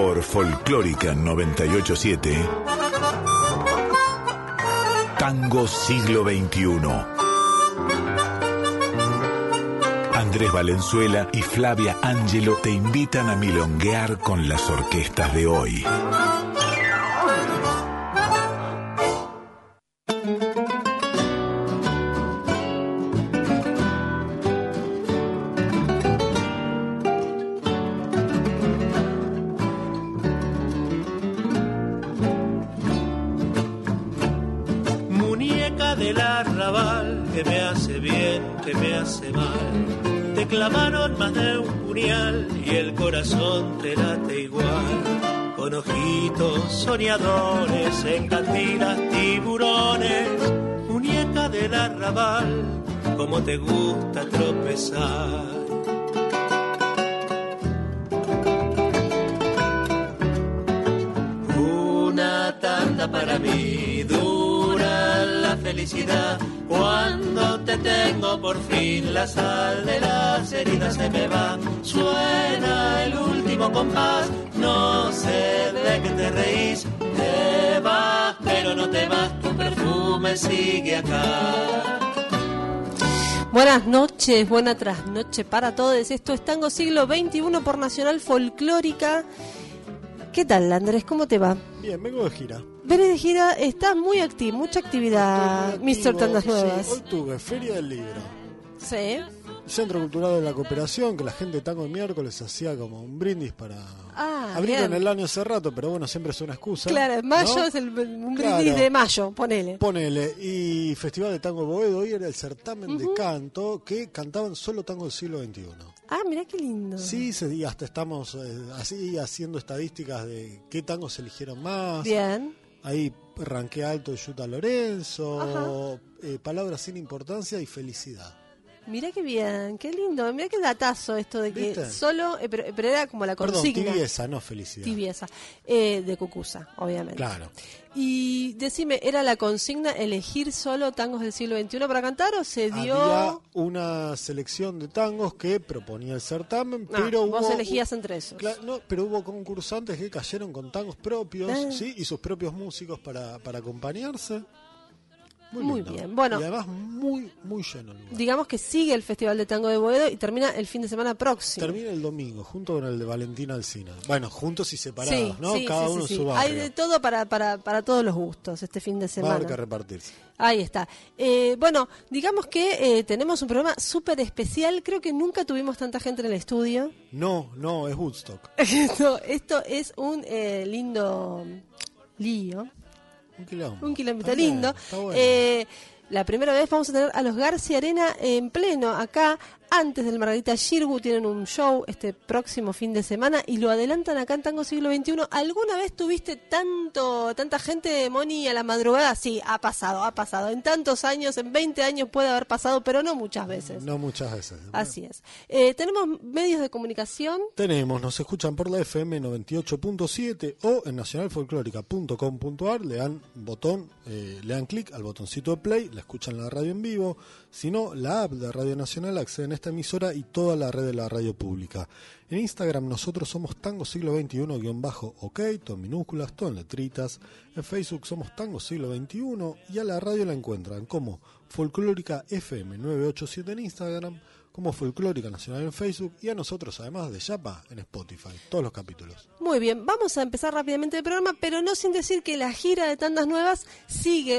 por Folclórica 987, Tango Siglo XXI. Andrés Valenzuela y Flavia Ángelo te invitan a milonguear con las orquestas de hoy. Soñadores en cantinas, tiburones, muñeca del arrabal, como te gusta tropezar. Una tanda para mí dura la felicidad, cuando te tengo por fin la sal de las heridas se me va. Suena el último compás, no sé de qué te reís, te vas, pero no te vas, tu perfume sigue acá. Buenas noches, buena trasnoche para todos. Esto es Tango Siglo XXI por Nacional Folclórica. ¿Qué tal, Andrés? ¿Cómo te va? Bien, vengo de gira. Venés de gira, estás muy activo, mucha actividad, Mr. Tandas Nuevas. Sí, hoy tuve Feria del Libro. Sí. Centro Cultural de la Cooperación, que la gente Tango el miércoles hacía como un brindis para... Abrieron bien el año hace rato, pero bueno, siempre es una excusa. Claro, mayo, ¿no? Es un brindis, claro, de mayo, ponele. Ponele. Y Festival de Tango Boedo, hoy era el certamen de canto, que cantaban solo tango del siglo XXI. Ah, mirá qué lindo. Sí, y hasta estamos así haciendo estadísticas de qué tangos se eligieron más. Bien. Ahí ranqué alto de Chuta Lorenzo, Palabras sin Importancia y Felicidad. Mirá qué bien, qué lindo, mirá qué datazo esto de que ¿viste? Solo, pero era como la consigna. Perdón, tibieza, no felicidad. Tibieza, de Cucuza, obviamente. Claro. Y decime, ¿era la consigna elegir solo tangos del siglo XXI para cantar o se dio...? Había una selección de tangos que proponía el certamen, pero vos elegías entre esos. Claro, no, pero hubo concursantes que cayeron con tangos propios, ¿sí? Y sus propios músicos para acompañarse. Muy bien, bueno. Y además muy, muy lleno el lugar. Digamos que sigue el Festival de Tango de Boedo y termina el fin de semana próximo. Termina el domingo, junto con el de Valentín Alsina. Bueno, juntos y separados, sí, ¿no? Sí, cada uno en su barrio. Hay de todo para todos los gustos este fin de semana. Va a haber que repartirse. Ahí está. Bueno, digamos que tenemos un programa súper especial. Creo que nunca tuvimos tanta gente en el estudio. No, es Woodstock. No, esto es un lindo lío. Un kilómetro lindo. Bueno. La primera vez vamos a tener a los Garciarena en pleno acá, antes del Margarita Xirgú. Tienen un show este próximo fin de semana y lo adelantan acá en Tango Siglo XXI. ¿Alguna vez tuviste tanta gente, Moni, a la madrugada? Sí, ha pasado. En tantos años, en 20 años puede haber pasado, pero no muchas veces. No muchas veces. Así es. ¿Tenemos medios de comunicación? Tenemos, nos escuchan por la FM 98.7 o en nacionalfolclórica.com.ar. Le dan botón, le dan clic al botoncito de play, la escuchan la radio en vivo. Si no, la app de Radio Nacional, acceden a esta emisora y toda la red de la radio pública. En Instagram nosotros somos Tango Siglo XXI-OK, todo en minúsculas, todo en letritas. En Facebook somos Tango Siglo XXI y a la radio la encuentran como Folclórica FM 987 en Instagram, como Folclórica Nacional en Facebook y a nosotros, además de Yapa, en Spotify, todos los capítulos. Muy bien, vamos a empezar rápidamente el programa, pero no sin decir que la gira de Tandas Nuevas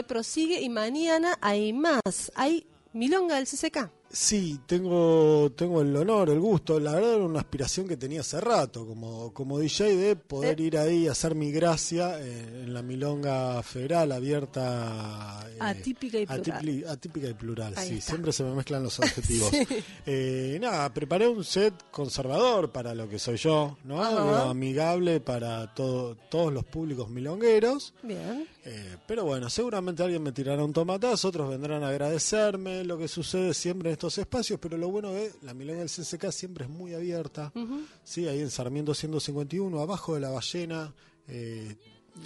prosigue y mañana hay más. Hay milonga del CCK. Sí, tengo el honor, el gusto, la verdad era una aspiración que tenía hace rato como DJ de poder ir ahí a hacer mi gracia en la milonga federal abierta, atípica y plural, ahí sí, está. Siempre se me mezclan los adjetivos. Sí. Preparé un set conservador para lo que soy yo, ¿no? Bueno, amigable para todos los públicos milongueros. Bien. Pero bueno, seguramente alguien me tirará un tomatazo, otros vendrán a agradecerme, lo que sucede siempre en estos espacios, pero lo bueno es que la milonga del CCK siempre es muy abierta, sí, ahí en Sarmiento 151, abajo de la ballena,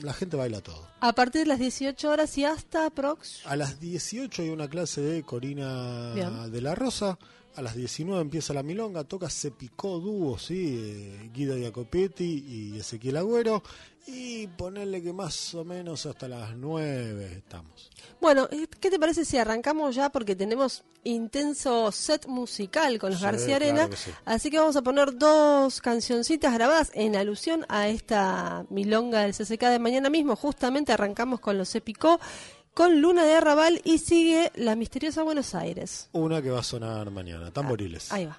la gente baila todo. A partir de las 18 horas y hasta aprox. A las 18 hay una clase de Corina de la Rosa, A las 19 empieza la milonga, toca C'est Picó dúo, ¿sí? Guido Di Copetti y Ezequiel Agüero. Y ponerle que más o menos hasta las 9 estamos. Bueno, ¿qué te parece si arrancamos ya? Porque tenemos intenso set musical con los Garciarena. Claro que sí. Así que vamos a poner dos cancioncitas grabadas en alusión a esta milonga del CCK de mañana mismo. Justamente arrancamos con los C'est Picó, con Luna de Arrabal, y sigue La Misteriosa Buenos Aires. Una que va a sonar mañana, Tamboriles. Ahí va.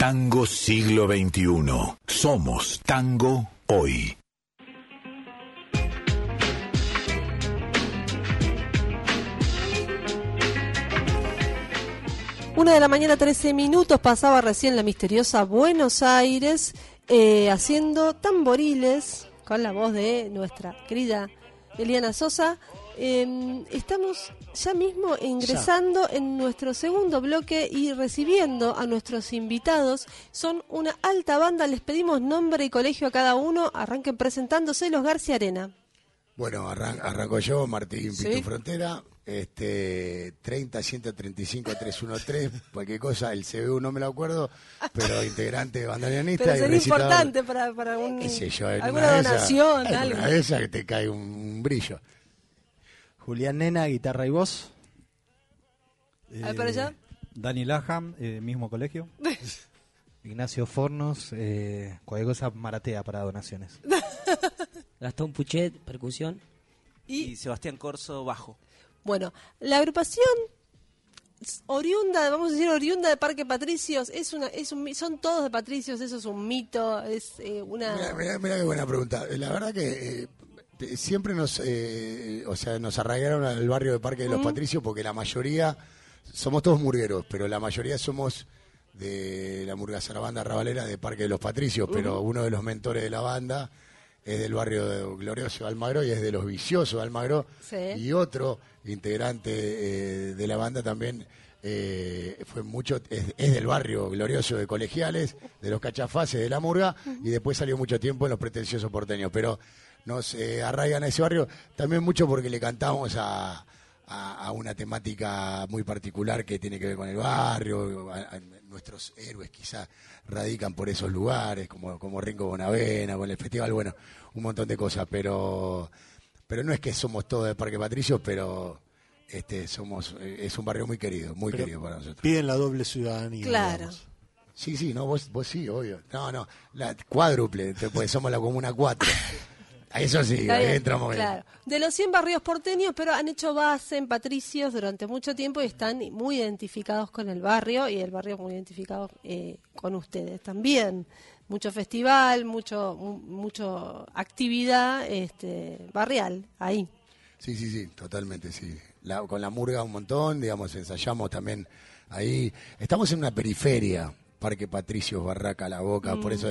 Tango siglo XXI. Somos Tango Hoy. Una de la mañana, 13 minutos, pasaba recién la misteriosa Buenos Aires, haciendo tamboriles con la voz de nuestra querida Eliana Sosa. Estamos ya mismo ingresando en nuestro segundo bloque y recibiendo a nuestros invitados. Son una alta banda, les pedimos nombre y colegio a cada uno. Arranquen presentándose. Los Garciarena. Bueno, arranco yo, Martín Pitu Frontera. 30-135-313, cualquier cosa, el CBU no me lo acuerdo, pero integrante bandoneonista. Pero sería importante para un, yo, alguna donación, alguna de esas que te cae un brillo. Julián Nena, guitarra y voz. ¿Para allá? Dani Laham, mismo colegio. Ignacio Fornos, cualquier cosa maratea para donaciones. Gastón Puchet, percusión. Y Sebastián Corso, bajo. Bueno, la agrupación oriunda, vamos a decir oriunda de Parque Patricios, son todos de Patricios, eso es un mito, es una... Mirá qué buena pregunta. La verdad que siempre nos arraigaron al barrio de Parque de los Patricios, porque la mayoría, somos todos murgueros, pero la mayoría somos de la murgazarabanda rabalera de Parque de los Patricios, pero uno de los mentores de la banda es del barrio de glorioso Almagro y es de los viciosos de Almagro, y otro integrante de la banda también es del barrio glorioso de Colegiales, de los cachafaces de la murga, y después salió mucho tiempo en los pretenciosos porteños, pero nos arraigan a ese barrio también mucho porque le cantamos a una temática muy particular que tiene que ver con el barrio. Nuestros héroes quizás radican por esos lugares, como Ringo Bonavena, con el festival, bueno, un montón de cosas, pero no es que somos todos de Parque Patricios, pero es un barrio muy querido para nosotros. Piden la doble ciudadanía. Claro. Digamos. Sí, no, vos sí, obvio. No, la cuádruple, pues somos la comuna 4. Eso sí, ahí entramos bien. Claro. De los 100 barrios porteños, pero han hecho base en Patricios durante mucho tiempo y están muy identificados con el barrio, y el barrio muy identificado con ustedes también. Mucho festival, mucho actividad barrial ahí. Sí, totalmente, sí. Con la murga un montón, digamos, ensayamos también ahí. Estamos en una periferia. Parque Patricios, Barraca, La Boca, por eso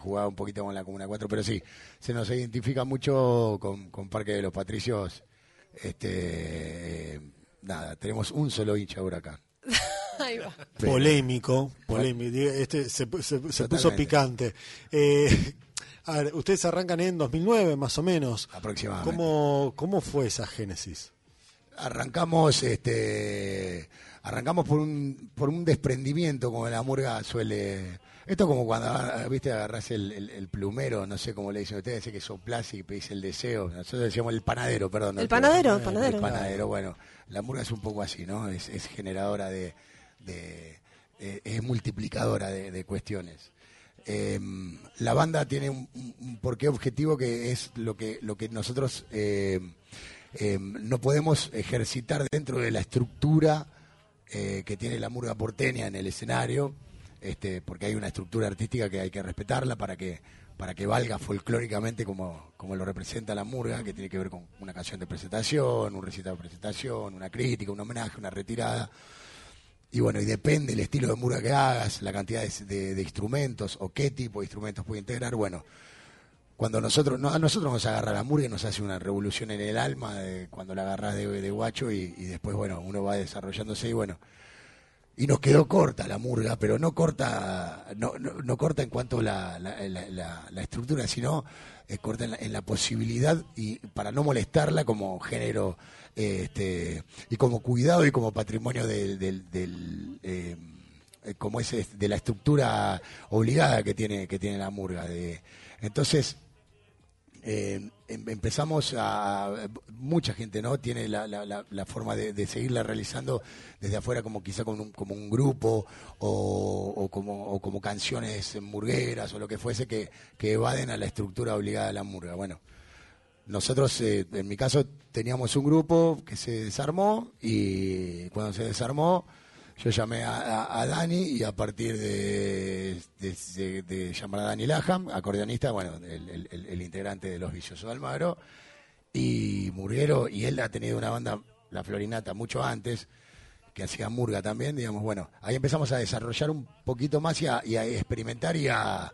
jugaba un poquito con la Comuna 4, pero sí, se nos identifica mucho con Parque de los Patricios. Tenemos un solo hincha de Huracán. Ahí va. Polémico, se puso picante. A ver, ustedes arrancan en 2009 más o menos. Aproximadamente. ¿Cómo fue esa génesis? Arrancamos por un desprendimiento, como la murga suele... Esto como cuando, viste, agarrás el plumero, no sé cómo le dicen ustedes, que soplás y pedís el deseo. Nosotros decíamos el panadero, perdón. El panadero, bueno. La murga es un poco así, ¿no? Es generadora de es multiplicadora de cuestiones. La banda tiene un porqué objetivo, que es lo que nosotros... no podemos ejercitar dentro de la estructura que tiene la murga porteña en el escenario, porque hay una estructura artística que hay que respetarla para que valga folclóricamente como lo representa la murga, que tiene que ver con una canción de presentación, un recital de presentación, una crítica, un homenaje, una retirada. Y bueno, y depende el estilo de murga que hagas, la cantidad de instrumentos o qué tipo de instrumentos puede integrar. Bueno, cuando a nosotros nos agarra la murga y nos hace una revolución en el alma cuando la agarras de guacho, y después, bueno, uno va desarrollándose y nos quedó corta la murga, pero no corta en cuanto a la estructura, sino corta en la posibilidad, y para no molestarla como género y como cuidado y como patrimonio del como es de la estructura obligada que tiene la murga. Entonces empezamos a... Mucha gente no tiene la forma de seguirla realizando desde afuera, como quizá como un grupo o como canciones murgueras o lo que fuese que evaden a la estructura obligada de la murga. Bueno, nosotros en mi caso teníamos un grupo que se desarmó, y cuando se desarmó yo llamé a Dani, y a partir de llamar a Dani Laham, acordeonista, bueno, el integrante de Los Viciosos de Almagro, y murguero, y él ha tenido una banda, La Florinata, mucho antes, que hacía murga también, digamos, bueno, ahí empezamos a desarrollar un poquito más y a experimentar y a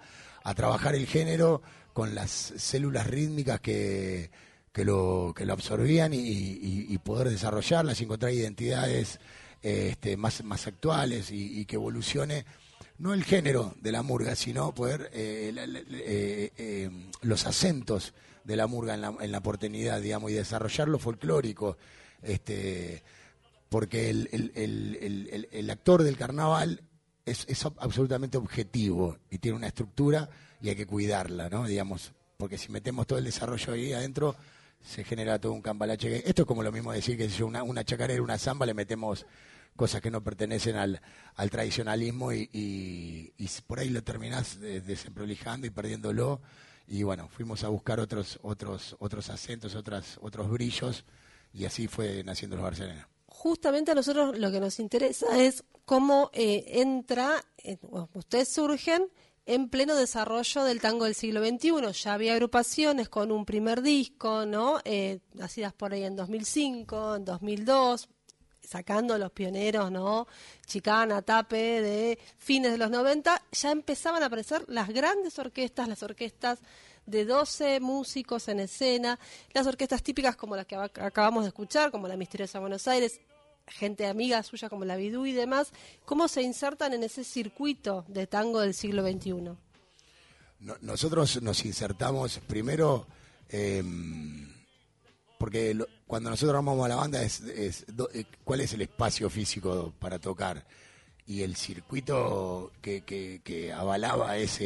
trabajar el género con las células rítmicas que lo absorbían y poder desarrollarlas y encontrar identidades más actuales y que evolucione no el género de la murga, sino poder los acentos de la murga en la porteñidad, digamos, y desarrollar lo folclórico, porque el actor del carnaval es absolutamente objetivo y tiene una estructura y hay que cuidarla, ¿no? Digamos, porque si metemos todo el desarrollo ahí adentro, se genera todo un cambalache. Esto es como lo mismo decir que si una chacarera, una zamba, le metemos cosas que no pertenecen al tradicionalismo y por ahí lo terminás desemprolijando y perdiéndolo. Y bueno, fuimos a buscar otros acentos, otros brillos, y así fue naciendo Los Garciarena. Justamente a nosotros lo que nos interesa es cómo ustedes surgen en pleno desarrollo del tango del siglo XXI. Ya había agrupaciones con un primer disco, ¿no? Nacidas por ahí en 2005, en 2002, sacando los pioneros, ¿no? Chicana, Tape, de fines de los 90, ya empezaban a aparecer las grandes orquestas, las orquestas de 12 músicos en escena, las orquestas típicas como las que acabamos de escuchar, como la Misteriosa Buenos Aires, gente amiga suya como la Bidú y demás. ¿Cómo se insertan en ese circuito de tango del siglo XXI? Nosotros nos insertamos primero porque cuando nosotros armamos la banda cuál es el espacio físico para tocar, y el circuito que avalaba esta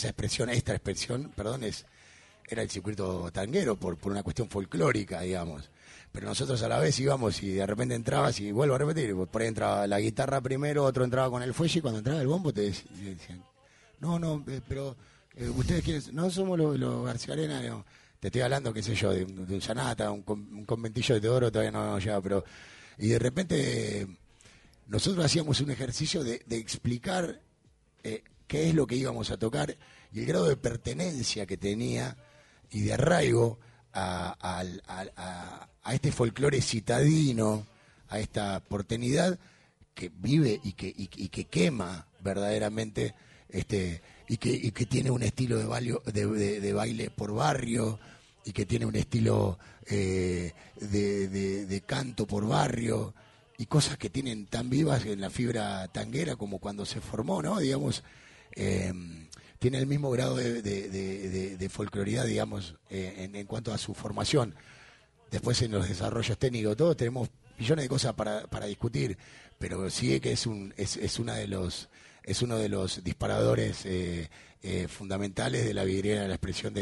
expresión, era el circuito tanguero por una cuestión folclórica, digamos. Pero nosotros a la vez íbamos y de repente entrabas, y vuelvo a repetir, por ahí entraba la guitarra primero, otro entraba con el fuelle, y cuando entraba el bombo te decían, ustedes quieren, no somos los Garciarena, no. Te estoy hablando, qué sé yo, de un sanata, un conventillo de Teodoro todavía no llegaba, pero... Y de repente nosotros hacíamos un ejercicio de explicar qué es lo que íbamos a tocar y el grado de pertenencia que tenía y de arraigo a este folclore citadino, a esta porteñidad que vive y que quema verdaderamente, y que tiene un estilo de baile por barrio, y que tiene un estilo de canto por barrio, y cosas que tienen tan vivas en la fibra tanguera como cuando se formó, ¿no? Digamos, tiene el mismo grado de folcloridad, digamos, en cuanto a su formación. Después en los desarrollos técnicos, todos tenemos millones de cosas para discutir, pero sí que es uno de los disparadores fundamentales de la vidriera de la expresión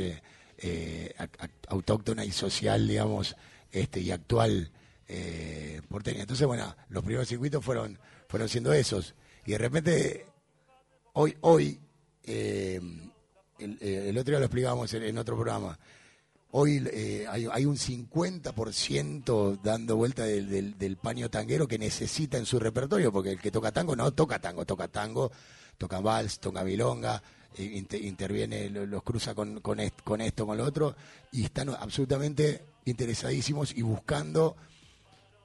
autóctona y social, digamos, y actual porteña. Entonces, bueno, los primeros circuitos fueron siendo esos, y de repente hoy el otro día lo explicábamos en otro programa. Hoy hay un 50% dando vuelta del paño tanguero que necesita en su repertorio, porque el que toca tango no toca tango, toca vals, toca milonga, interviene, los cruza con esto, con lo otro, y están absolutamente interesadísimos y buscando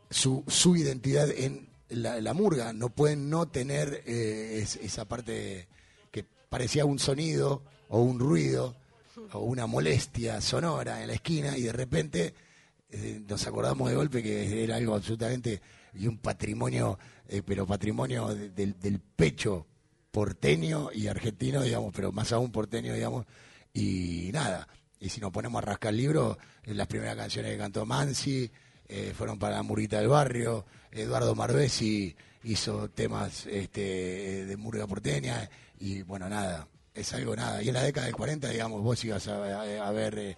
su identidad en la murga. No pueden no tener esa parte que parecía un sonido o un ruido o una molestia sonora en la esquina, y de repente nos acordamos de golpe que era algo absolutamente, y un patrimonio, pero patrimonio del pecho porteño y argentino, digamos, pero más aún porteño, digamos, y nada. Y si nos ponemos a rascar el libro, las primeras canciones que cantó Mansi fueron para la murguita del barrio. Eduardo Marbesi hizo temas de murga porteña, y bueno, nada. Es algo nada. Y en la década del 40, digamos, vos ibas a ver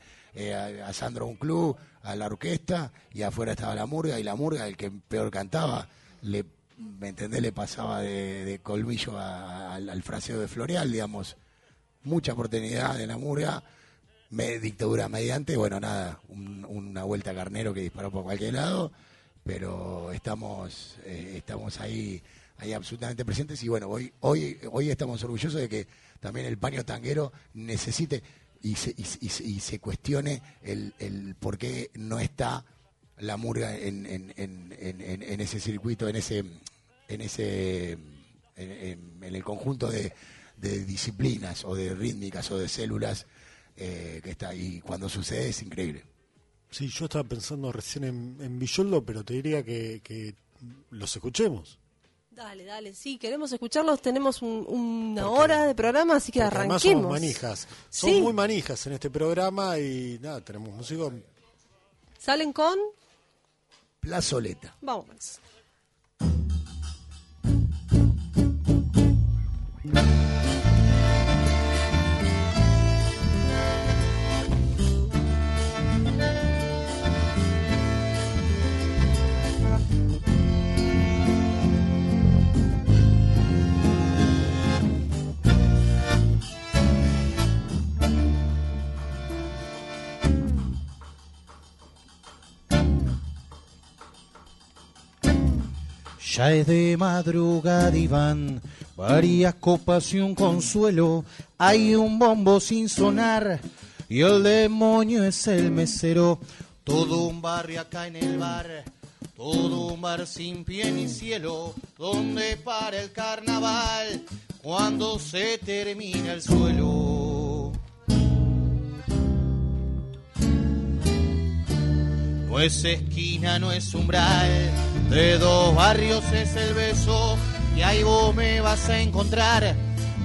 a Sandro un club, a la orquesta, y afuera estaba la murga, y la murga, el que peor cantaba, ¿me entendés? Le pasaba de colmillo al fraseo de Floreal, digamos. Mucha oportunidad en la murga, dictadura mediante, bueno, nada, una vuelta a carnero que disparó por cualquier lado, pero estamos ahí absolutamente presentes. Y bueno, hoy estamos orgullosos de que también el paño tanguero necesite y se cuestione el por qué no está la murga en ese circuito, en el conjunto de disciplinas o de rítmicas o de células que está ahí. Cuando sucede es increíble. Sí, yo estaba pensando recién en Villoldo, pero te diría que los escuchemos. Dale, sí, queremos escucharlos. Tenemos una hora de programa, así que arranquemos. Además somos manijas, son muy manijas en este programa y nada, tenemos músicos. ¿Salen con? Plazoleta. Vamos. Ya es de madrugada y van varias copas y un consuelo. Hay un bombo sin sonar y el demonio es el mesero. Todo un barrio acá en el bar, todo un bar sin pie ni cielo, donde para el carnaval cuando se termina el suelo. No es esquina, no es umbral, de dos barrios es el beso, y ahí vos me vas a encontrar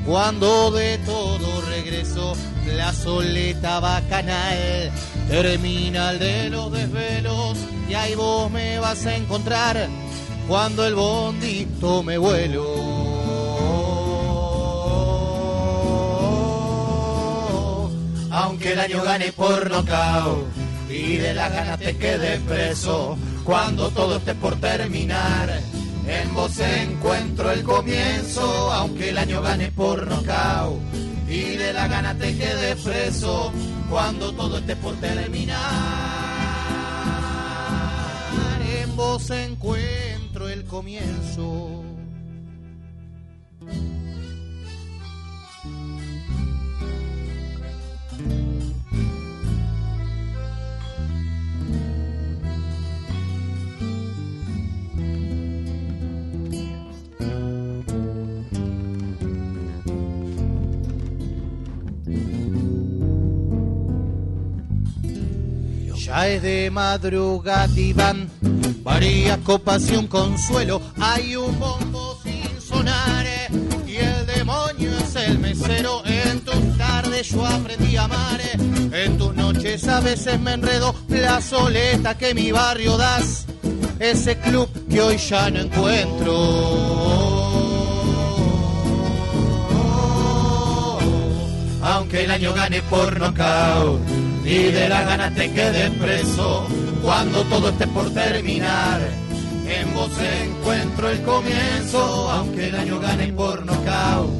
cuando de todo regreso. Plazoleta bacanal, terminal de los desvelos, y ahí vos me vas a encontrar cuando el bondi tome vuelo. Aunque el año gane por nocao y de las ganas te quedes preso, cuando todo esté por terminar, en vos encuentro el comienzo. Aunque el año gane por nocao y de la gana te quedes preso, cuando todo esté por terminar, en vos encuentro el comienzo. Ya es de madrugada y van varias copas y un consuelo. Hay un bombo sin sonar y el demonio es el mesero. En tus tardes yo aprendí a amar, en tus noches a veces me enredo. Plazoleta que mi barrio das, ese club que hoy ya no encuentro. Aunque el año gane por nocao y de las ganas te quedes preso, cuando todo esté por terminar, en vos encuentro el comienzo. Aunque el año gane por nocao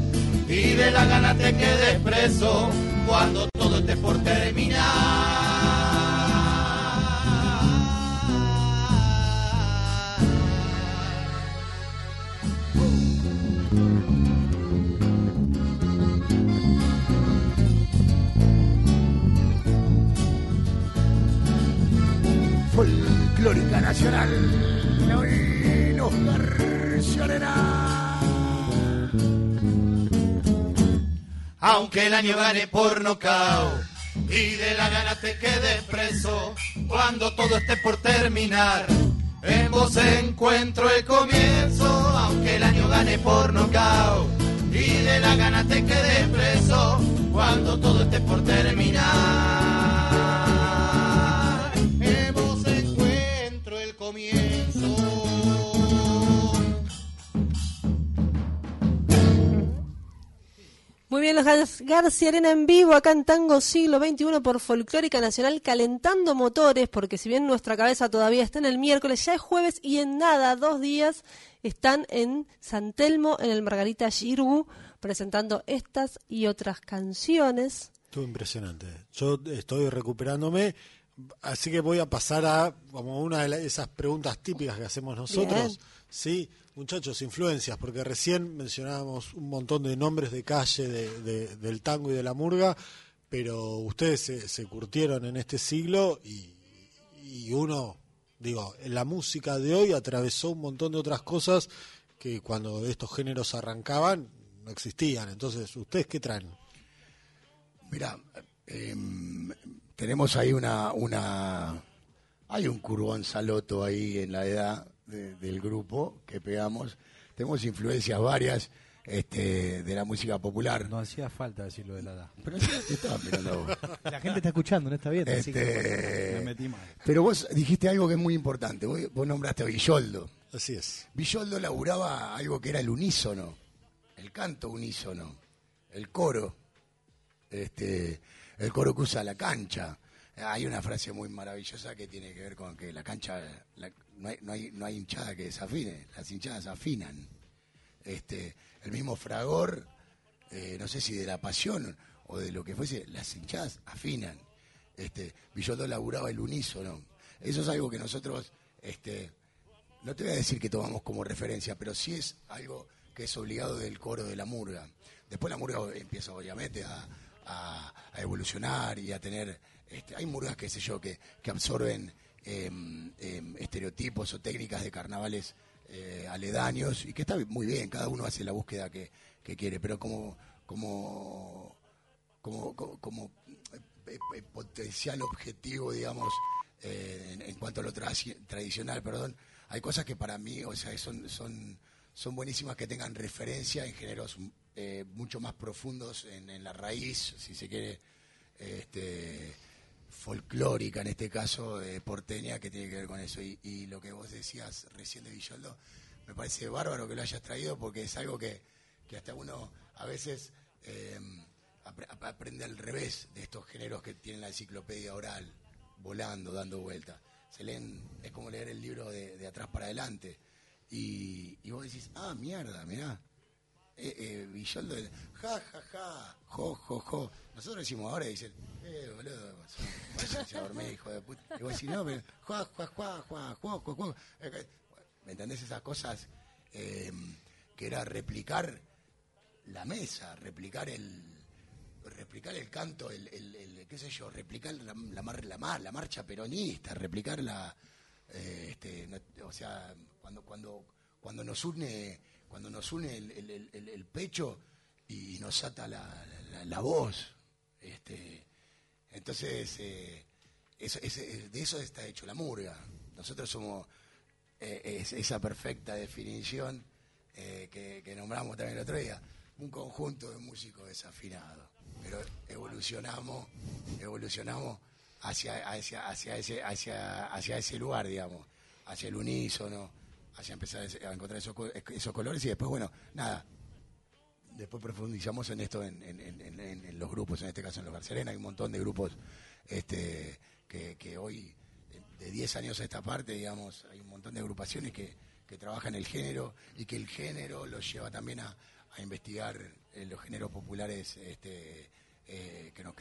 y de las ganas te quedes preso, cuando todo esté por terminar, Folclórica Nacional, Los Garciarena. Aunque el año gane por nocao y de la gana te quedes preso, cuando todo esté por terminar, en vos encuentro el comienzo. Aunque el año gane por nocao y de la gana te quedes preso, cuando todo esté por terminar, comienzo. Muy bien, los Garciarena en vivo acá en Tango Siglo XXI por Folclórica Nacional, calentando motores, porque si bien nuestra cabeza todavía está en el miércoles, ya es jueves y en nada, 2 días, están en San Telmo, en el Margarita Xirgú, presentando estas y otras canciones. Estuvo impresionante. Yo estoy recuperándome. Así que voy a pasar a como una de esas preguntas típicas que hacemos nosotros. Bien. Sí, muchachos, influencias, porque recién mencionábamos un montón de nombres de calle del tango y de la murga, pero ustedes se curtieron en este siglo y uno, digo, la música de hoy atravesó un montón de otras cosas que cuando estos géneros arrancaban no existían. Entonces, ¿ustedes qué traen? Mirá, tenemos ahí hay un curvón saloto ahí en la edad del grupo que pegamos. Tenemos influencias varias de la música popular. No hacía falta decirlo de la edad. Pero la gente está escuchando, no está viendo. Así que me metí mal. Pero vos dijiste algo que es muy importante. Vos nombraste a Villoldo. Así es. Villoldo laburaba algo que era el unísono, el canto unísono, el coro. El coro que usa la cancha. Hay una frase muy maravillosa que tiene que ver con que la cancha, no hay hinchada que desafine, las hinchadas afinan. El mismo fragor, no sé si de la pasión o de lo que fuese, las hinchadas afinan. Villoldo laburaba el unísono. Eso es algo que nosotros, no te voy a decir que tomamos como referencia, pero sí es algo que es obligado del coro de la murga. Después la murga empieza obviamente a evolucionar y a tener... hay murgas, qué sé yo, que absorben estereotipos o técnicas de carnavales aledaños, y que está muy bien, cada uno hace la búsqueda que quiere, pero como potencial objetivo, digamos, en cuanto a lo tradicional, perdón, hay cosas que para mí, o sea, son buenísimas que tengan referencia en géneros mucho más profundos en la raíz, si se quiere, folclórica en este caso, porteña, que tiene que ver con eso. Y lo que vos decías recién de Villoldo, me parece bárbaro que lo hayas traído, porque es algo que hasta uno a veces aprende al revés de estos géneros que tienen la enciclopedia oral, volando, dando vueltas. Se leen, es como leer el libro de atrás para adelante. Y vos decís, ah, mierda, mirá, Villoldo, ja, ja, ja, jo, jo, jo. Nosotros decimos ahora y dicen, boludo, váyanse a dormir, hijo de puta. Y vos decís, no, pero, jua, jua, jua, jua, jua, jua, jua. ¿Me entendés? Esas cosas que era replicar la mesa, replicar el canto, el qué sé yo, replicar la marcha peronista, replicar la... o sea, cuando nos une... Cuando nos une el pecho y nos ata la voz. Entonces, de eso está hecho la murga. Nosotros somos esa perfecta definición que nombramos también el otro día. Un conjunto de músicos desafinados. Pero evolucionamos hacia ese lugar, digamos. Hacia el unísono. Hacia empezar a encontrar esos colores, y después, bueno, nada, después profundizamos en esto en los grupos, en este caso en Los Garciarena, hay un montón de grupos que hoy, de 10 años a esta parte, digamos, hay un montón de agrupaciones que trabajan el género, y que el género los lleva también a investigar los géneros populares que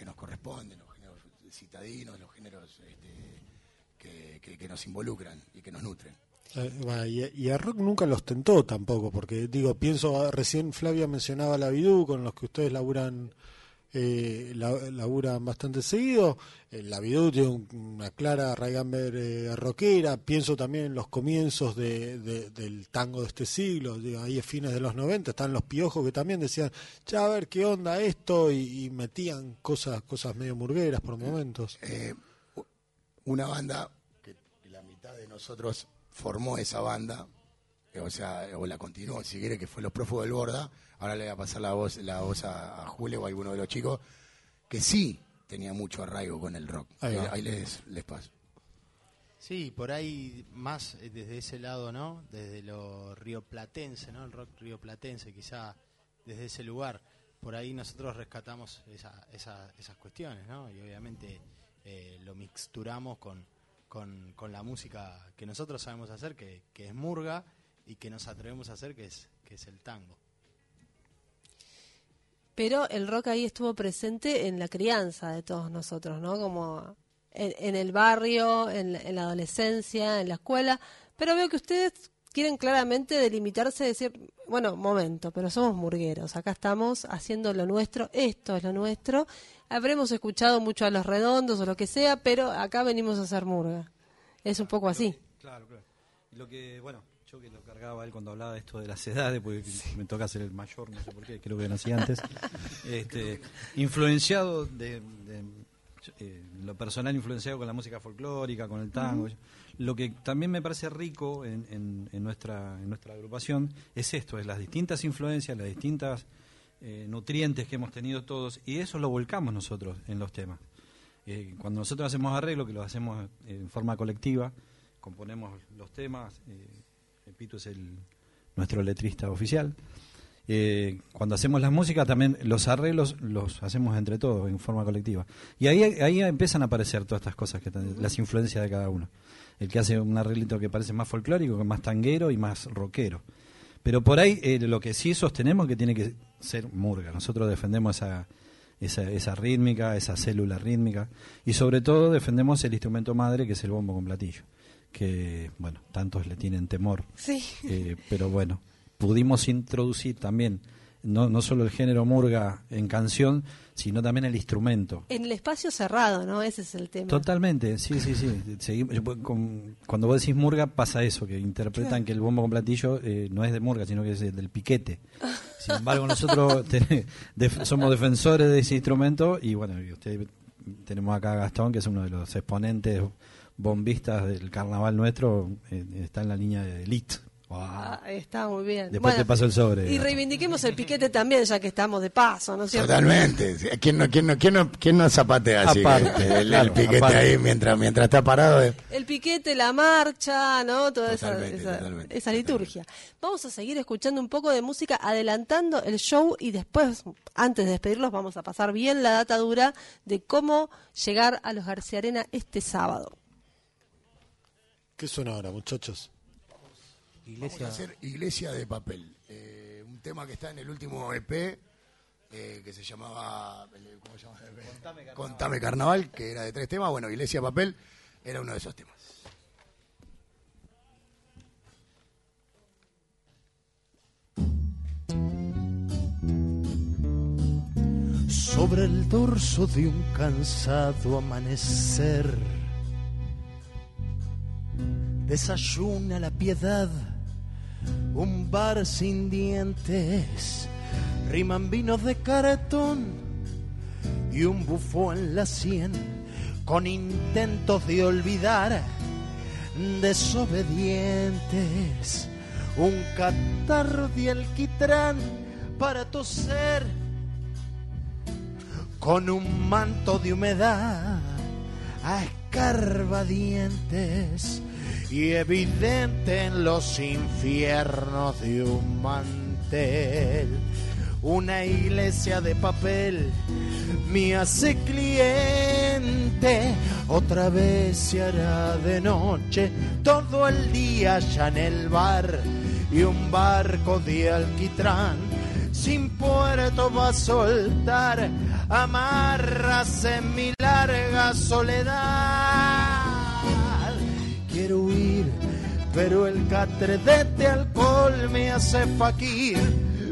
nos corresponden, los géneros citadinos, los géneros que nos involucran y que nos nutren. Y a rock nunca los tentó tampoco, porque digo, pienso, recién Flavia mencionaba La Bidú, con los que ustedes laburan bastante seguido. La Bidú tiene una clara raigamber rockera. Pienso también en los comienzos del tango de este siglo, digo, ahí a fines de los 90 están los piojos, que también decían, ya, a ver qué onda esto, y metían cosas medio murgueras por momentos. Una banda que la mitad de nosotros formó esa banda, o sea, o la continuó, si quiere, que fue Los Prófugos del Borda. Ahora le voy a pasar la voz a Julio o a alguno de los chicos, que sí tenía mucho arraigo con el rock. Ahí les paso. Sí, por ahí más desde ese lado, ¿no? Desde lo rioplatense, ¿no? El rock rioplatense, quizá desde ese lugar. Por ahí nosotros rescatamos esas cuestiones, ¿no? Y obviamente lo mixturamos con la música que nosotros sabemos hacer, que es murga, y que nos atrevemos a hacer, que es el tango. Pero el rock ahí estuvo presente en la crianza de todos nosotros, ¿no? Como en el barrio, en la adolescencia, en la escuela, pero veo que ustedes quieren claramente delimitarse, decir, bueno, momento, pero somos murgueros, acá estamos haciendo lo nuestro, esto es lo nuestro, habremos escuchado mucho a Los Redondos o lo que sea, pero acá venimos a hacer murga. Es un poco así. Claro, claro. Lo que, bueno, yo que lo cargaba él cuando hablaba de esto de las edades, porque sí, me toca ser el mayor, no sé por qué, creo que nací antes, influenciado de lo personal, influenciado con la música folclórica, con el tango. Uh-huh. Lo que también me parece rico en nuestra agrupación es esto, es las distintas influencias, las distintas nutrientes que hemos tenido todos, y eso lo volcamos nosotros en los temas. Cuando nosotros hacemos arreglos, que los hacemos en forma colectiva, componemos los temas, Pitu es nuestro letrista oficial. Cuando hacemos las músicas también los arreglos los hacemos entre todos en forma colectiva, y ahí empiezan a aparecer todas estas cosas que están, las influencias de cada uno, el que hace un arreglito que parece más folclórico, más tanguero y más rockero, pero por ahí lo que sí sostenemos que tiene que ser murga. Nosotros defendemos esa rítmica, esa célula rítmica, y sobre todo defendemos el instrumento madre, que es el bombo con platillo, que bueno, tantos le tienen temor, sí. Pero bueno, pudimos introducir también, no solo el género murga en canción, sino también el instrumento. En el espacio cerrado, ¿no? Ese es el tema. Totalmente, sí. Cuando vos decís murga pasa eso, que interpretan, claro, que el bombo con platillo no es de murga, sino que es del piquete. Sin embargo, nosotros somos defensores de ese instrumento, y bueno, tenemos acá a Gastón, que es uno de los exponentes bombistas del carnaval nuestro, está en la línea de elite. Wow. Ah, está muy bien. Después te paso el sobre. Y reivindiquemos el piquete también, ya que estamos de paso, ¿no es cierto? Totalmente. ¿Quién no zapatea así? Aparte, el piquete aparte. Ahí mientras está parado. El piquete, la marcha, ¿no? Toda esa liturgia. Totalmente. Vamos a seguir escuchando un poco de música, adelantando el show, y después, antes de despedirlos, vamos a pasar bien la data dura de cómo llegar a Los Garciarena este sábado. ¿Qué suena ahora, muchachos? Vamos a hacer Iglesia de Papel, un tema que está en el último EP, que se llamaba, ¿cómo se llama? Contame Carnaval, que era de 3 temas. Bueno, Iglesia de Papel era uno de esos temas. Sobre el dorso de un cansado amanecer desayuna la piedad, un bar sin dientes, riman vinos de cartón y un bufó en la sien, con intentos de olvidar desobedientes, un catarro de alquitrán para toser, con un manto de humedad a escarbadientes, y evidente en los infiernos de un mantel, una iglesia de papel me hace cliente. Otra vez se hará de noche, todo el día allá en el bar, y un barco de alquitrán sin puerto va a soltar amarras en mi larga soledad. Quiero huir, pero el catre de este alcohol me hace faquir,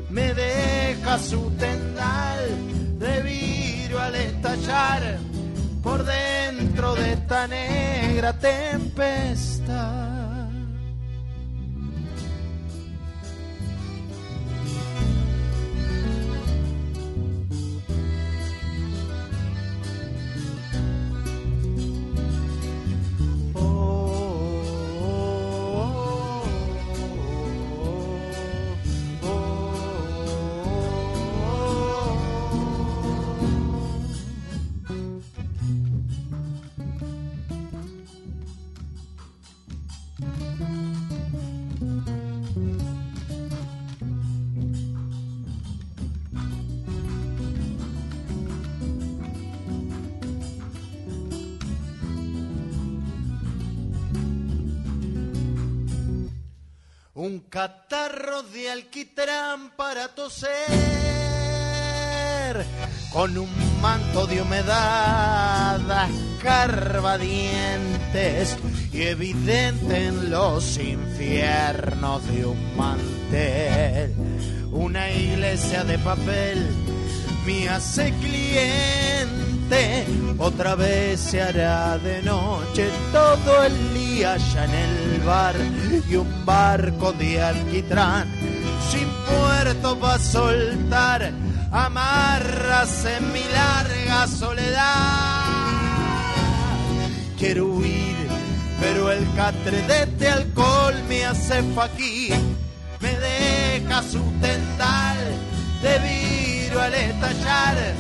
me deja su tendal de vidrio al estallar por dentro de esta negra tempestad. Un catarro de alquitrán para toser, ayer con un manto de humedad escarbadientes y evidente en los infiernos de un mantel. Una iglesia de papel me hace cliente, otra vez se hará de noche todo el día allá en el bar, y un barco de alquitrán sin puerto va a soltar amarras en mi larga soledad. Quiero huir, pero el catre de este alcohol me hace faquí, me deja su tendal de vidrio al estallar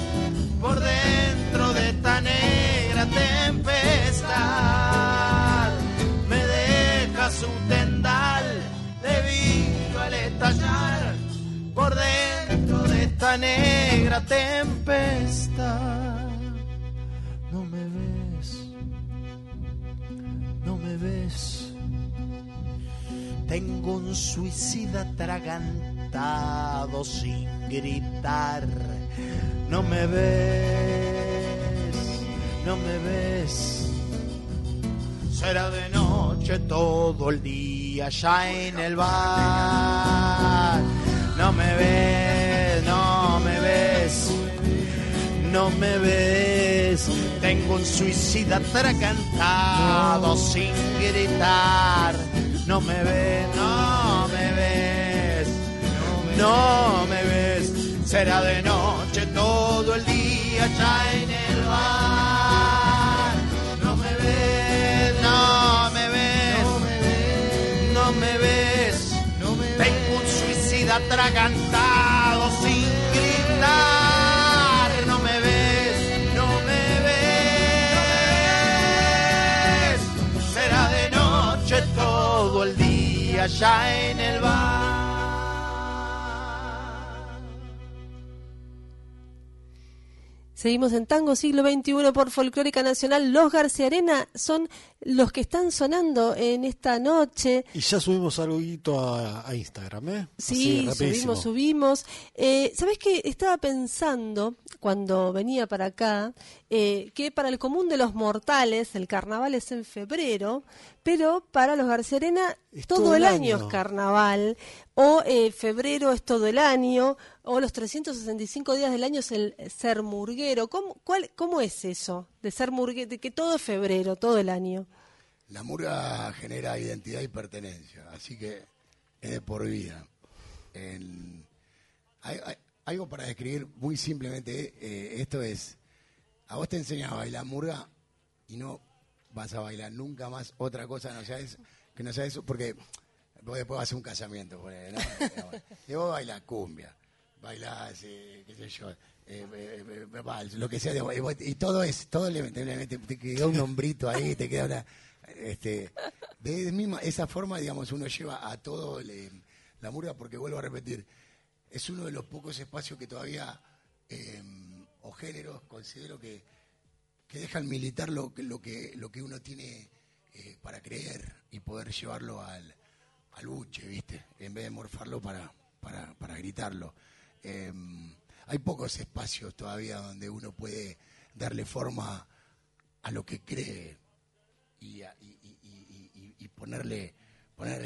por dentro de esta negra tempestad. Me deja su tendal de vidrio al estallar por dentro de esta negra tempestad. No me ves, no me ves. Tengo un suicida atragantado sin gritar. No me ves, no me ves. Será de noche todo el día allá en el bar. No me ves, no me ves, no me ves. Tengo un suicida atragantado sin gritar. No me ves, no me ves, no me ves. Será de noche todo el día allá en el bar. No me ves, no me ves, no me ves. Tengo un suicida atragantado sin gritar. No me ves, no me ves. Será de noche todo el día allá en el bar. Seguimos en Tango Siglo XXI por Folclórica Nacional. Los Garciarena son los que están sonando en esta noche. Y ya subimos algo a Instagram, ¿eh? Sí, así, subimos. ¿Sabés qué? Estaba pensando, cuando venía para acá, que para el común de los mortales el carnaval es en febrero, pero para los Garciarena todo el año es carnaval, o febrero es todo el año, o los 365 días del año es el ser murguero. ¿Cómo es eso de ser murguero, de que todo es febrero, todo el año? La murga genera identidad y pertenencia, así que es de por vida. Hay algo para describir muy simplemente, esto es, a vos te enseñan a bailar murga y no vas a bailar nunca más otra cosa que no sea eso, porque vos después vas a hacer un casamiento, y vos bailás cumbia, bailás, qué sé yo, lo que sea, y todo le te quedó un hombrito ahí, te queda una... de misma, esa forma, digamos, uno lleva a todo la murga, porque vuelvo a repetir, es uno de los pocos espacios que todavía, o géneros, considero que dejan militar lo que uno tiene para creer y poder llevarlo al buche, ¿viste? En vez de morfarlo para gritarlo. Hay pocos espacios todavía donde uno puede darle forma a lo que cree y ponerle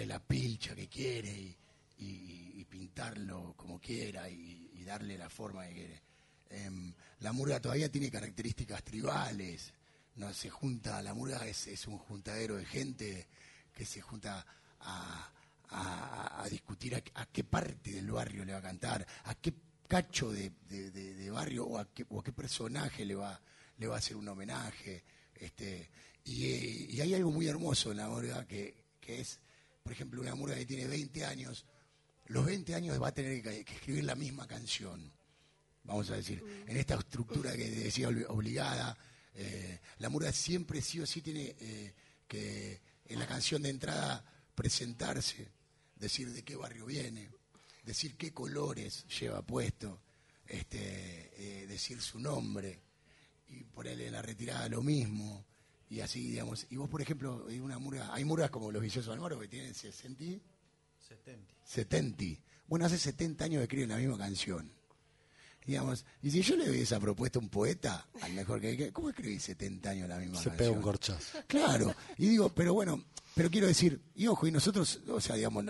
la pilcha que quiere y pintarlo como quiera y darle la forma que quiere. La murga todavía tiene características tribales, no se junta, la murga es un juntadero de gente que se junta a discutir a qué parte del barrio le va a cantar, a qué cacho de barrio o a qué personaje le va a hacer un homenaje. Y hay algo muy hermoso en la murga que es, por ejemplo, una murga que tiene 20 años, los 20 años va a tener que escribir la misma canción, vamos a decir, en esta estructura que decía obligada. La murga siempre sí o sí tiene que en la canción de entrada presentarse, decir de qué barrio viene, decir qué colores lleva puesto, decir su nombre, y ponerle en la retirada lo mismo, y así, digamos. Y vos, por ejemplo, hay murgas como Los Viciosos de Almagro que tienen 70. Bueno, hace 70 años que escriben la misma canción. Digamos, y si yo le doy esa propuesta a un poeta, al mejor que ¿cómo escribí 70 años la misma canción? Se pega un corchazo. Claro, y digo, pero bueno, pero quiero decir, y ojo, y nosotros, o sea, digamos,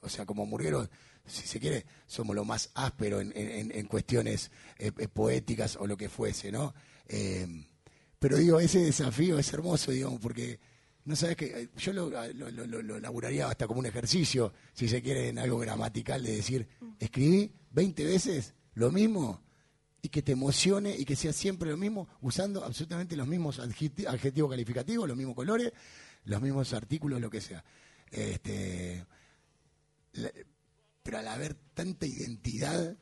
o sea, como murgueros, si se quiere, somos lo más áspero en cuestiones poéticas o lo que fuese, ¿no? Pero digo, ese desafío es hermoso, digamos, porque no sabes que yo lo laburaría hasta como un ejercicio, si se quiere, en algo gramatical, de decir, escribí 20 veces lo mismo y que te emocione y que sea siempre lo mismo, usando absolutamente los mismos adjetivos calificativos, los mismos colores, los mismos artículos, lo que sea. Pero al haber tanta identidad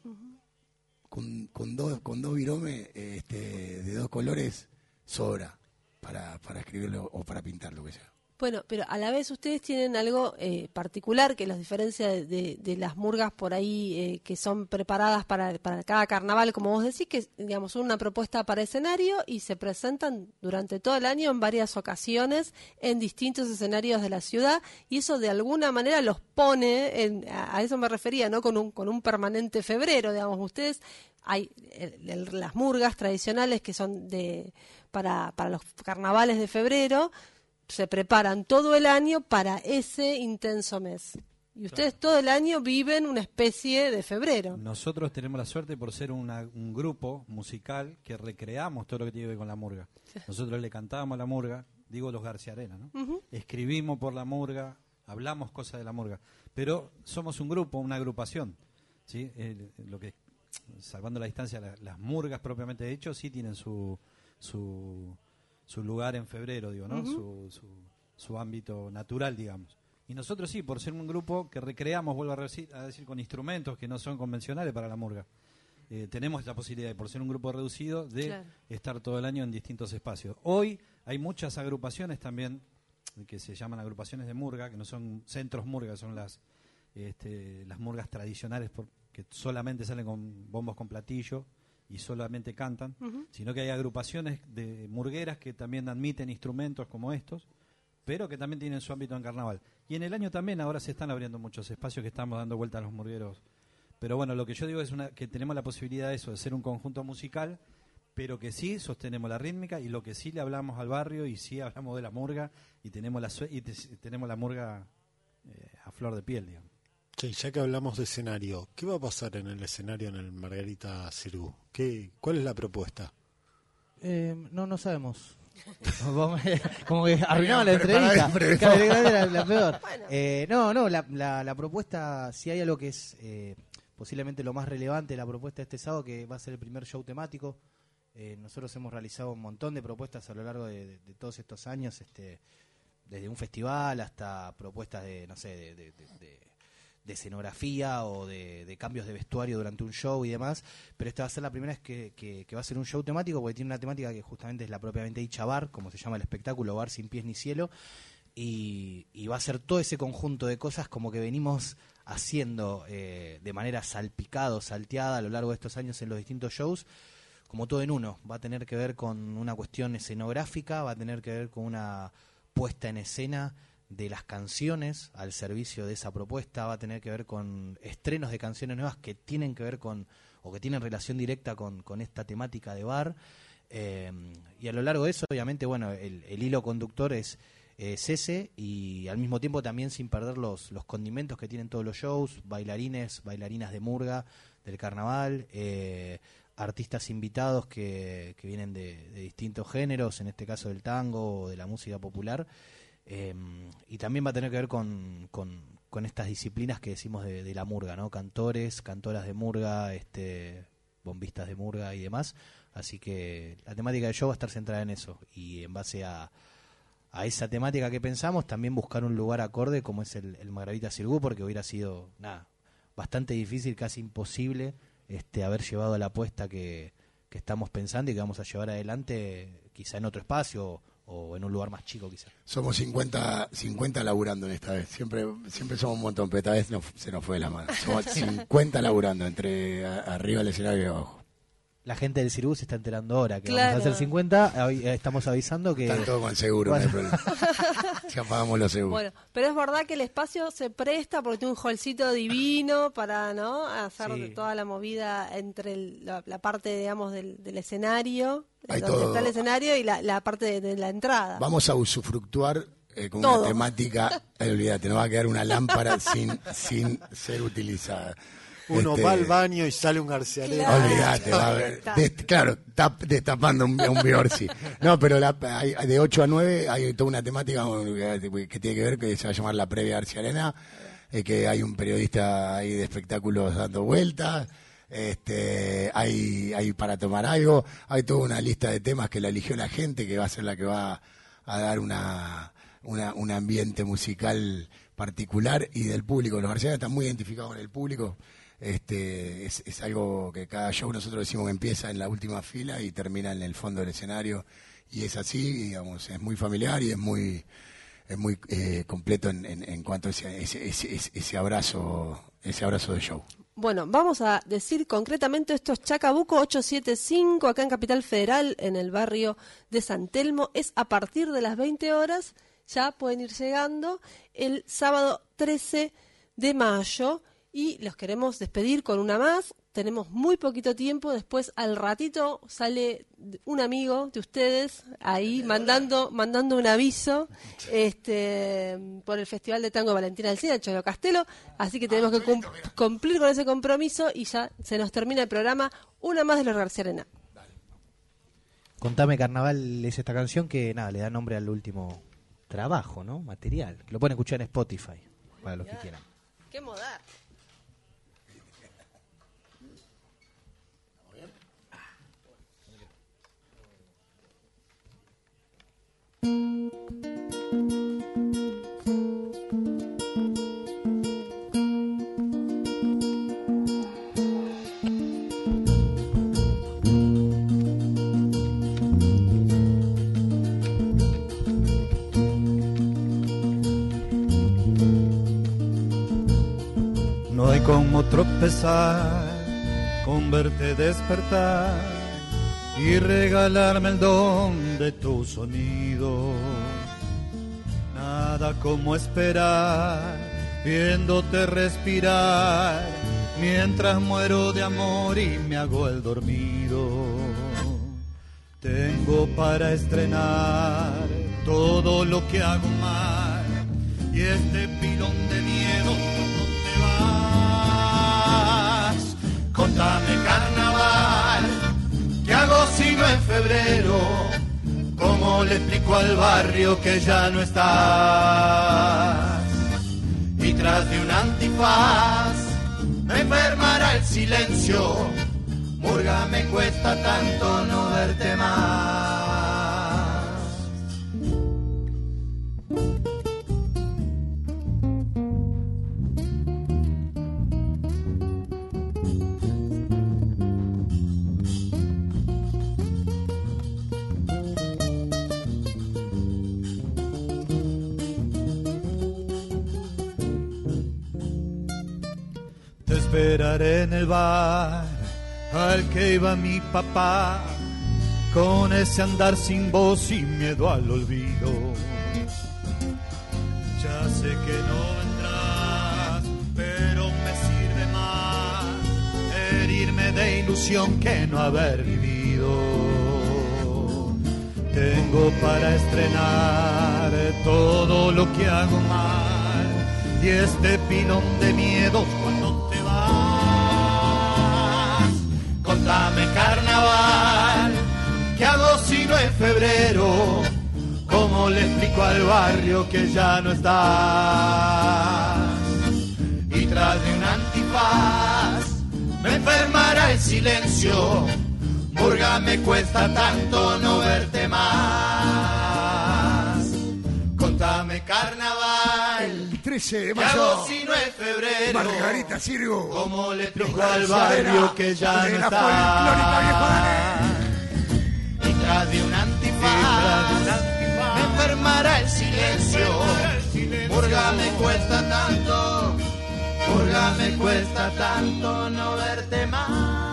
con dos viromes de dos colores, sobra para escribirlo o para pintar, lo que sea. Bueno, pero a la vez ustedes tienen algo particular que los diferencia de las murgas por ahí que son preparadas para cada carnaval, como vos decís, que digamos son una propuesta para escenario y se presentan durante todo el año en varias ocasiones en distintos escenarios de la ciudad, y eso de alguna manera los pone, a eso me refería, ¿no? Con un permanente febrero, digamos, ustedes... Hay las murgas tradicionales que son para los carnavales de febrero, se preparan todo el año para ese intenso mes. Y ustedes todo el año viven una especie de febrero. Nosotros tenemos la suerte por ser un grupo musical que recreamos todo lo que tiene que ver con la murga. Nosotros le cantábamos la murga, digo los Garciarena, ¿no? Escribimos por la murga, hablamos cosas de la murga. Pero somos un grupo, una agrupación, ¿sí? Lo que salvando la distancia, las murgas propiamente dicho sí tienen su lugar en febrero, digo, ¿no? Su ámbito natural, digamos. Y nosotros sí, por ser un grupo que recreamos, vuelvo a decir, con instrumentos que no son convencionales para la murga, tenemos la posibilidad, por ser un grupo reducido, de estar todo el año en distintos espacios. Hoy hay muchas agrupaciones también, que se llaman agrupaciones de murga, que no son centros murga, son las murgas tradicionales, que solamente salen con bombos con platillo y solamente cantan, sino que hay agrupaciones de murgueras que también admiten instrumentos como estos, pero que también tienen su ámbito en carnaval. Y en el año también ahora se están abriendo muchos espacios que estamos dando vuelta a los murgueros. Pero bueno, lo que yo digo es que tenemos la posibilidad de eso, de ser un conjunto musical, pero que sí sostenemos la rítmica y lo que sí le hablamos al barrio y sí hablamos de la murga y tenemos la murga a flor de piel, digamos. Sí, ya que hablamos de escenario, ¿qué va a pasar en el escenario en el Margarita Xirgú? ¿Cuál es la propuesta? No sabemos. Como que arruinaba la entrevista. La peor. Bueno. La propuesta, si hay algo que es posiblemente lo más relevante de la propuesta de este sábado, que va a ser el primer show temático. Nosotros hemos realizado un montón de propuestas a lo largo de todos estos años, desde un festival hasta propuestas de, no sé, de escenografía o de cambios de vestuario durante un show y demás, pero esta va a ser la primera vez que va a ser un show temático, porque tiene una temática que justamente es la propiamente dicha bar, como se llama el espectáculo, Bar Sin Pies Ni Cielo, y va a ser todo ese conjunto de cosas como que venimos haciendo de manera salteada a lo largo de estos años en los distintos shows, como todo en uno. Va a tener que ver con una cuestión escenográfica, va a tener que ver con una puesta en escena de las canciones al servicio de esa propuesta, va a tener que ver con estrenos de canciones nuevas que tienen que ver con, o que tienen relación directa con esta temática de bar, y a lo largo de eso, obviamente, bueno, el hilo conductor es ese, y al mismo tiempo también sin perder los condimentos que tienen todos los shows, bailarines, bailarinas de murga, del carnaval, artistas invitados que vienen de distintos géneros, en este caso del tango o de la música popular. Y también va a tener que ver con estas disciplinas que decimos de la murga, ¿no? Cantores, cantoras de murga, bombistas de murga y demás. Así que la temática del show va a estar centrada en eso. Y en base a esa temática que pensamos, también buscar un lugar acorde como es el Margarita Xirgú, porque hubiera sido bastante difícil, casi imposible, haber llevado a la apuesta que estamos pensando y que vamos a llevar adelante, quizá en otro espacio o en un lugar más chico, quizás. Somos 50 laburando en esta vez. Siempre somos un montón, pero esta vez se nos fue de la mano. Somos 50 laburando, entre arriba del escenario y abajo. La gente del Xirgú se está enterando ahora que claro. Vamos a hacer 50, estamos avisando que... Están todos con seguro, bueno. No hay problema. Si apagamos los seguros. Bueno, pero es verdad que el espacio se presta porque tiene un hallcito divino para no hacer sí. Toda la movida entre la parte, digamos, del escenario, hay donde todo. Está el escenario y la parte de la entrada. Vamos a usufructuar con todo. Una temática, olvídate, nos va a quedar una lámpara sin ser utilizada. Uno va al baño y sale un Garciarena. Claro. Olvídate, va a ver. Claro, destapando un Biorsi. No, pero de 8 a 9 hay toda una temática que tiene que ver, que se va a llamar la previa Garciarena, que hay un periodista ahí de espectáculos dando vueltas, hay para tomar algo, hay toda una lista de temas que la eligió la gente, que va a ser la que va a dar un ambiente musical particular y del público. Los Garciarena están muy identificados con el público. Es algo que cada show nosotros decimos que empieza en la última fila y termina en el fondo del escenario, y es así, digamos, es muy familiar y es muy completo en cuanto a ese abrazo de show. Bueno, vamos a decir concretamente, esto es Chacabuco 875, acá en Capital Federal, en el barrio de San Telmo. Es a partir de las 20 horas, ya pueden ir llegando el sábado 13 de mayo. Y los queremos despedir con una más. Tenemos muy poquito tiempo. Después, al ratito, sale un amigo de ustedes ahí mandando un aviso por el Festival de Tango Valentín Alsina, Cholo Castelo. Así que tenemos que cumplir con ese compromiso y ya se nos termina el programa. Una más de Los Garciarena. Contame Carnaval es esta canción que nada le da nombre al último trabajo, ¿no? Material. Lo pueden escuchar en Spotify para los que quieran. ¡Qué modar! No hay como tropezar con verte despertar y regalarme el don de tu sonido. Nada como esperar, viéndote respirar, mientras muero de amor y me hago el dormido. Tengo para estrenar todo lo que hago mal, y este pilón de miedo, ¿dónde vas? Contame carnaval. ¿Qué hago si no en febrero? ¿Cómo le explico al barrio que ya no estás? Y tras de un antifaz me enfermará el silencio. Murga, me cuesta tanto no verte más. Esperaré en el bar al que iba mi papá, con ese andar sin voz y miedo al olvido. Ya sé que no vendrás, pero me sirve más herirme de ilusión que no haber vivido. Tengo para estrenar todo lo que hago mal, y este pilón de miedos cuando te... Contame carnaval, ¿qué hago si no es febrero? ¿Cómo le explico al barrio que ya no estás? Y tras de un antifaz me enfermará el silencio. Murga, me cuesta tanto no verte más. Contame carnaval. 13 de mayo. ¿Qué hago si no es febrero? Margarita Xirgú. ¿Cómo le explico al barrio que ya no está? Y tras de un antifaz me enfermará el silencio. Murga, me cuesta tanto. Murga, me cuesta tanto no verte más.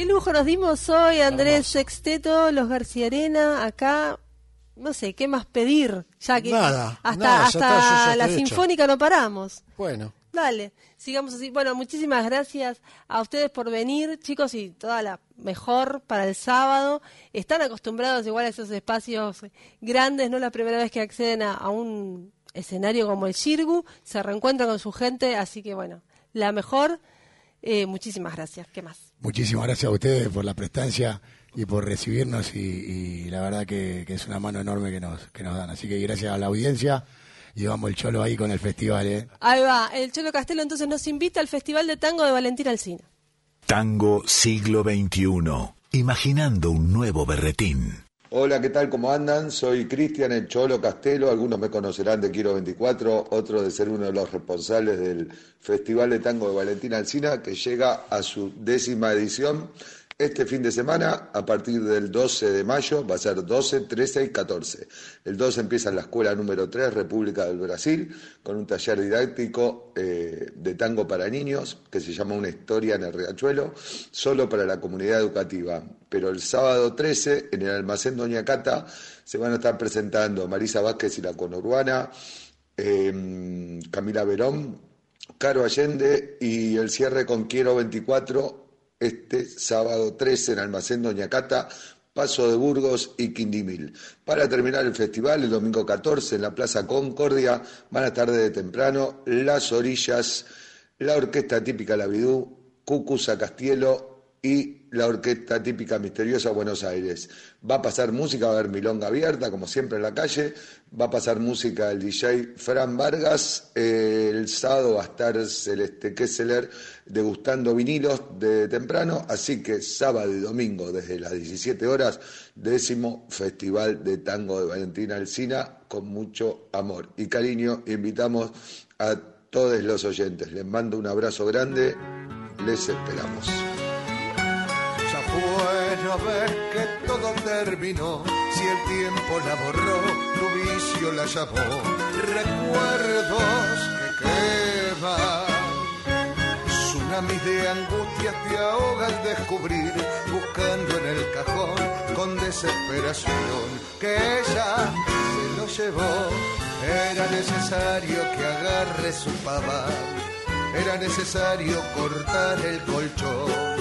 Qué lujo nos dimos hoy, Andrés Sexteto, Los Garciarena, acá. No sé, ¿qué más pedir? Ya que nada, hasta la Sinfónica no paramos. Bueno. Dale, sigamos así. Bueno, muchísimas gracias a ustedes por venir, chicos, y toda la mejor para el sábado. Están acostumbrados igual a esos espacios grandes, no es la primera vez que acceden a un escenario como el Xirgú, se reencuentran con su gente, así que bueno, la mejor. Muchísimas gracias, ¿qué más? Muchísimas gracias a ustedes por la prestancia y por recibirnos y la verdad que es una mano enorme que nos dan, así que gracias a la audiencia. Llevamos el Cholo ahí con el festival, ¿eh? Ahí va, el Cholo Castelo entonces nos invita al Festival de Tango de Valentín Alsina. Tango siglo XXI, imaginando un nuevo Berretín. Hola, ¿qué tal? ¿Cómo andan? Soy Cristian el Cholo Castelo, algunos me conocerán de Quiero 24, otro de ser uno de los responsables del Festival de Tango de Valentín Alsina, que llega a su 10ª edición este fin de semana, a partir del 12 de mayo, va a ser 12, 13 y 14. El 12 empieza en la escuela número 3, República del Brasil, con un taller didáctico de tango para niños, que se llama Una historia en el riachuelo, solo para la comunidad educativa. Pero el sábado 13, en el Almacén Doña Cata, se van a estar presentando Marisa Vázquez y la Conurbana, Camila Verón, Caro Allende, y el cierre con Quiero 24, este sábado 13 en Almacén Doña Cata, Paso de Burgos y Quindimil. Para terminar el festival, el domingo 14 en la Plaza Concordia, van a estar desde temprano Las Orillas, la orquesta típica La Bidú, Cucuza Castiello y la orquesta típica Misteriosa Buenos Aires. Va a pasar música, va a haber milonga abierta, como siempre en la calle. Va a pasar música el DJ Fran Vargas. El sábado va a estar Celeste Kesseler degustando vinilos de temprano. Así que sábado y domingo, desde las 17 horas, 10º Festival de Tango de Valentín Alsina, con mucho amor y cariño. Invitamos a todos los oyentes. Les mando un abrazo grande. Les esperamos. No ves que todo terminó, si el tiempo la borró, tu vicio la llamó. Recuerdos que quedan, tsunamis de angustias te ahoga al descubrir, buscando en el cajón con desesperación que ella se lo llevó. Era necesario que agarre su pava, era necesario cortar el colchón.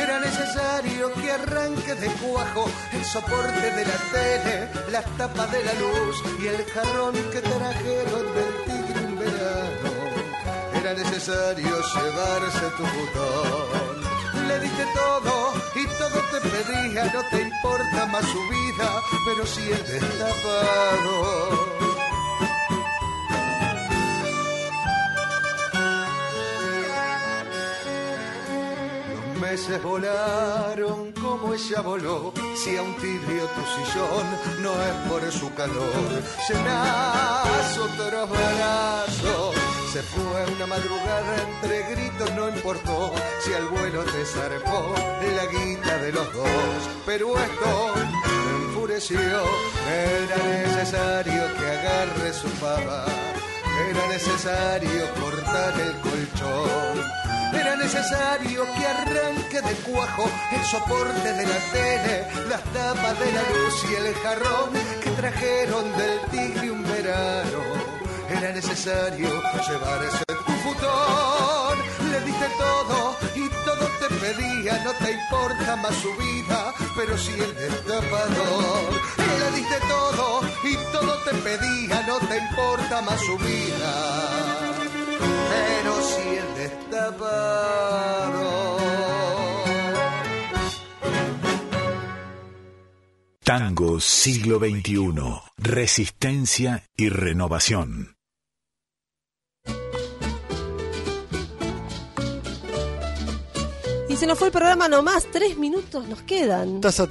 Era necesario que arranque de cuajo el soporte de la tele, las tapas de la luz y el jarrón que trajeron del tigre en verano. Era necesario llevarse tu botón. Le diste todo y todo te pedía, no te importa más su vida, pero si el destapado. Meses volaron como ella voló, si a un tibio tu sillón no es por su calor. Llenás otros brazos, se fue una madrugada entre gritos, no importó si al vuelo te zarpó la guita de los dos. Pero esto me enfureció, era necesario que agarre su pava, era necesario cortar el colchón. Era necesario que arranque de cuajo el soporte de la tele, las tapas de la luz y el jarrón que trajeron del tigre un verano. Era necesario llevarse tu futón. Le diste todo y todo te pedía, no te importa más su vida, pero sí el destapador. Le diste todo y todo te pedía, no te importa más su vida, pero si el destapado. Tango siglo XXI, resistencia y renovación. Y se nos fue el programa nomás, 3 minutos nos quedan. Taza,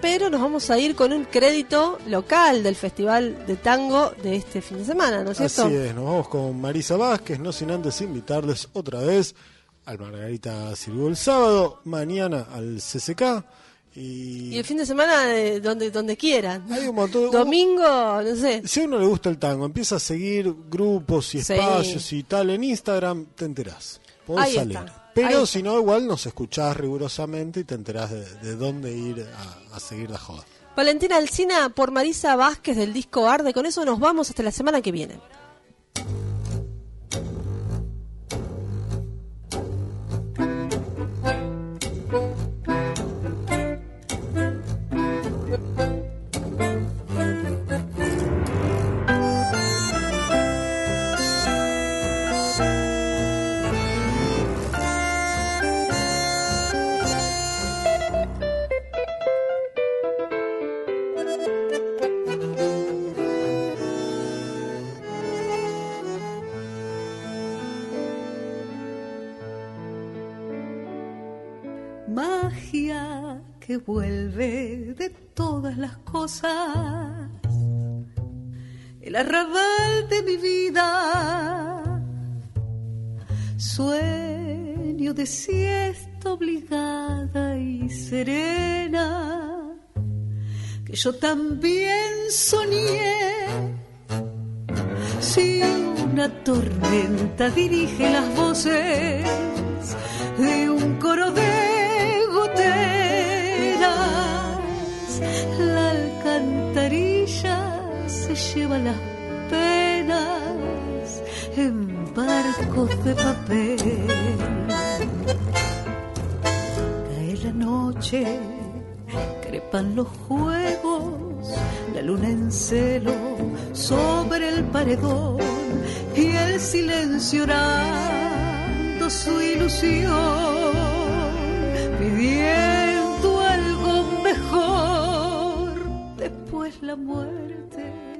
pero nos vamos a ir con un crédito local del Festival de Tango de este fin de semana, ¿no es cierto? Así es, nos vamos con Marisa Vázquez, no sin antes invitarles otra vez al Margarita Xirgú el sábado, mañana al CCK. Y el fin de semana donde quieran. Hay un montón. Domingo, no sé. Si a uno le gusta el tango, empieza a seguir grupos y espacios y tal en Instagram, te enterás. Podés ahí salir. Está. Pero si no, igual nos escuchás rigurosamente y te enterás de dónde ir a seguir la joda. Valentín Alsina por Marisa Vázquez del disco Arde. Con eso nos vamos hasta la semana que viene. Magia que vuelve de todas las cosas, el arrabal de mi vida, sueño de siesta obligada y serena, que yo también soñé. Si una tormenta dirige las voces de un coro de la alcantarilla se lleva las penas en barcos de papel. Cae la noche, crepan los juegos, la luna en celo sobre el paredón y el silencio orando su ilusión, pidiendo la muerte.